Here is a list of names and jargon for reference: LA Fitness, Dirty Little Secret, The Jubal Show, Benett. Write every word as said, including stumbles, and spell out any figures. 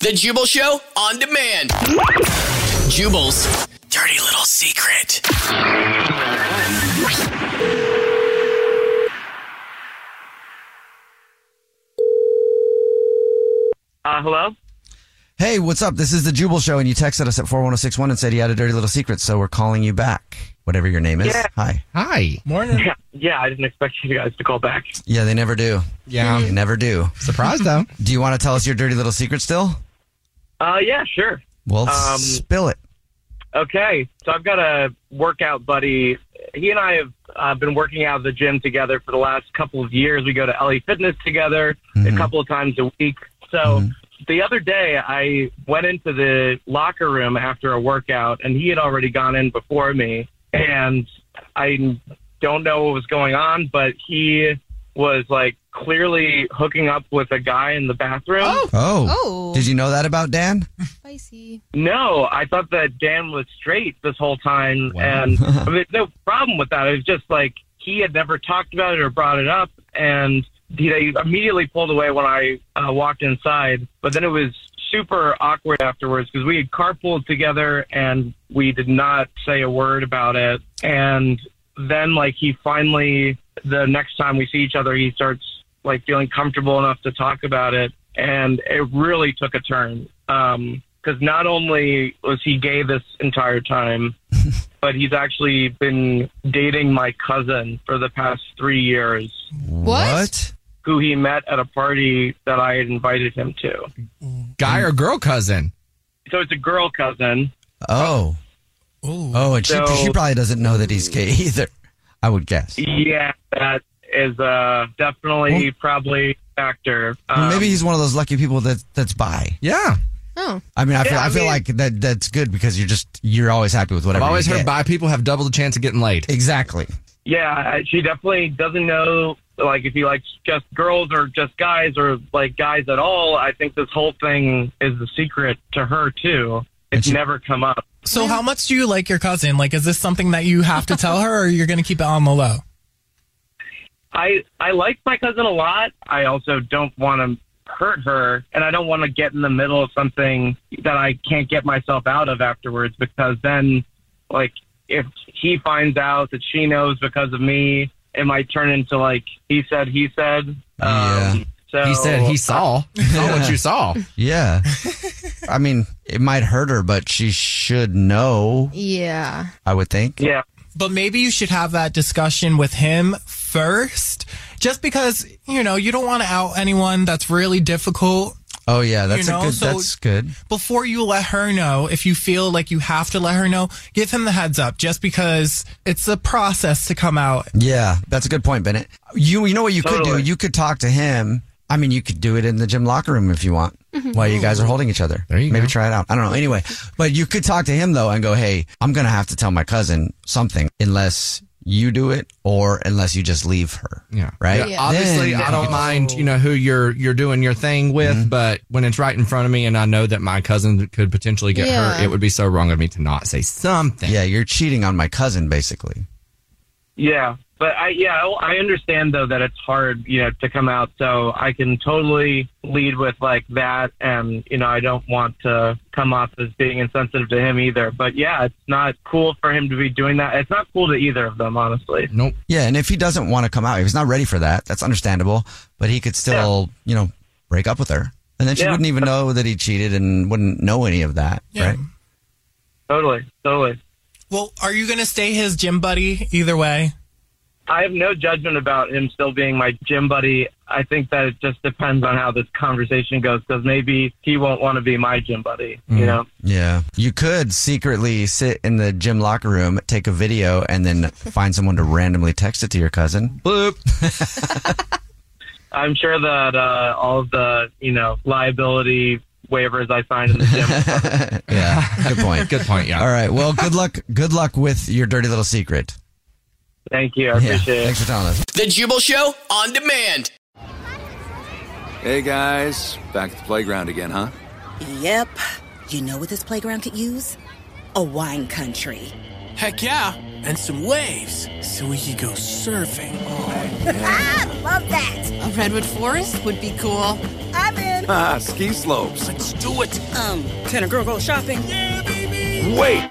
The Jubal Show on demand. Jubal's Dirty Little Secret. Uh, hello? Hey, what's up? This is The Jubal Show, and you texted us at four one zero six one and said you had a dirty little secret, so we're calling you back. Whatever your name is. Yeah. Hi. Hi. Morning. Yeah. yeah, I didn't expect you guys to call back. Yeah, they never do. Yeah. They never do. Surprised, though. Do you want to tell us your dirty little secret still? Uh, yeah, sure. Well, um, spill it. Okay. So I've got a workout buddy. He and I have uh, been working out at the gym together for the last couple of years. We go to L A Fitness together mm-hmm. a couple of times a week. So mm-hmm. the other day, I went into the locker room after a workout, and he had already gone in before me. And I don't know what was going on, but he was, like, clearly hooking up with a guy in the bathroom. Oh. oh. oh. Did you know that about Dan? Spicy. No, I thought that Dan was straight this whole time. Wow. And I mean, no problem with that. It was just, like, he had never talked about it or brought it up, and he immediately pulled away when I uh, walked inside. But then it was super awkward afterwards because we had carpooled together and we did not say a word about it. And then, like, he finally, the next time we see each other, he starts, like, feeling comfortable enough to talk about it. And it really took a turn because um, not only was he gay this entire time, but he's actually been dating my cousin for the past three years. What? Who he met at a party that I had invited him to. Guy or girl cousin? So it's a girl cousin. Oh. Ooh. Oh, and so, she, she probably doesn't know that he's gay either, I would guess. Yeah, that is uh, definitely well, probably a factor. Um, well, maybe he's one of those lucky people that that's bi. Yeah. Oh. I mean, I feel, yeah, I I mean, feel like that that's good because you're just, you're always happy with whatever. I've always you heard get. bi people have double the chance of getting laid. Exactly. Yeah, she definitely doesn't know, like, if he likes just girls or just guys or, like, guys at all. I think this whole thing is the secret to her, too. It's she, never come up. So how much do you like your cousin? Like, is this something that you have to tell her or you're going to keep it on the low? I, I like my cousin a lot. I also don't want to hurt her, and I don't want to get in the middle of something that I can't get myself out of afterwards because then, like, if he finds out that she knows because of me, it might turn into, like, he said, he said. Yeah. Um, so he said he saw. He saw yeah. what you saw. Yeah. I mean, it might hurt her, but she should know. Yeah. I would think. Yeah. But maybe you should have that discussion with him first, just because, you know, you don't want to out anyone. That's really difficult. Oh, yeah, that's you know? a good, so that's good. Before you let her know, if you feel like you have to let her know, give him the heads up just because it's a process to come out. Yeah, that's a good point, Bennett. You you know what you totally. could do? You could talk to him. I mean, you could do it in the gym locker room if you want mm-hmm. while you guys are holding each other. There you Maybe go. try it out. I don't know. Anyway, but you could talk to him, though, and go, hey, I'm going to have to tell my cousin something unless you do it or unless you just leave her. Yeah. Right. Yeah. Obviously, then, I don't mind, you know, who you're you're doing your thing with. Mm-hmm. But when it's right in front of me and I know that my cousin could potentially get yeah. hurt, it would be so wrong of me to not say something. Yeah. You're cheating on my cousin, basically. Yeah. But I, yeah, I understand, though, that it's hard, you know, to come out. So I can totally lead with like that. And, you know, I don't want to come off as being insensitive to him either. But yeah, it's not cool for him to be doing that. It's not cool to either of them, honestly. Nope. Yeah. And if he doesn't want to come out, if he's not ready for that, that's understandable. But he could still, yeah. you know, break up with her. And then she yeah. wouldn't even know that he cheated and wouldn't know any of that. Yeah. Right. Totally. Totally. Well, are you going to stay his gym buddy either way? I have no judgment about him still being my gym buddy. I think that it just depends on how this conversation goes, because maybe he won't want to be my gym buddy, you mm. know? Yeah. You could secretly sit in the gym locker room, take a video, and then find someone to randomly text it to your cousin. Bloop. I'm sure that uh, all of the, you know, liability waivers I signed in the gym. Yeah. Good point. Good point. Yeah. All right. Well, good luck. Good luck with your dirty little secret. Thank you. I yeah. appreciate it. Thanks for telling us. The Jubal Show on demand. Hey, guys. Back at the playground again, huh? Yep. You know what this playground could use? A wine country. Heck yeah. And some waves so we could go surfing. Oh, yeah. Ah, love that. A redwood forest would be cool. I'm in. Ah, ski slopes. Let's do it. Um, can a girl go shopping? Yeah, baby. Wait.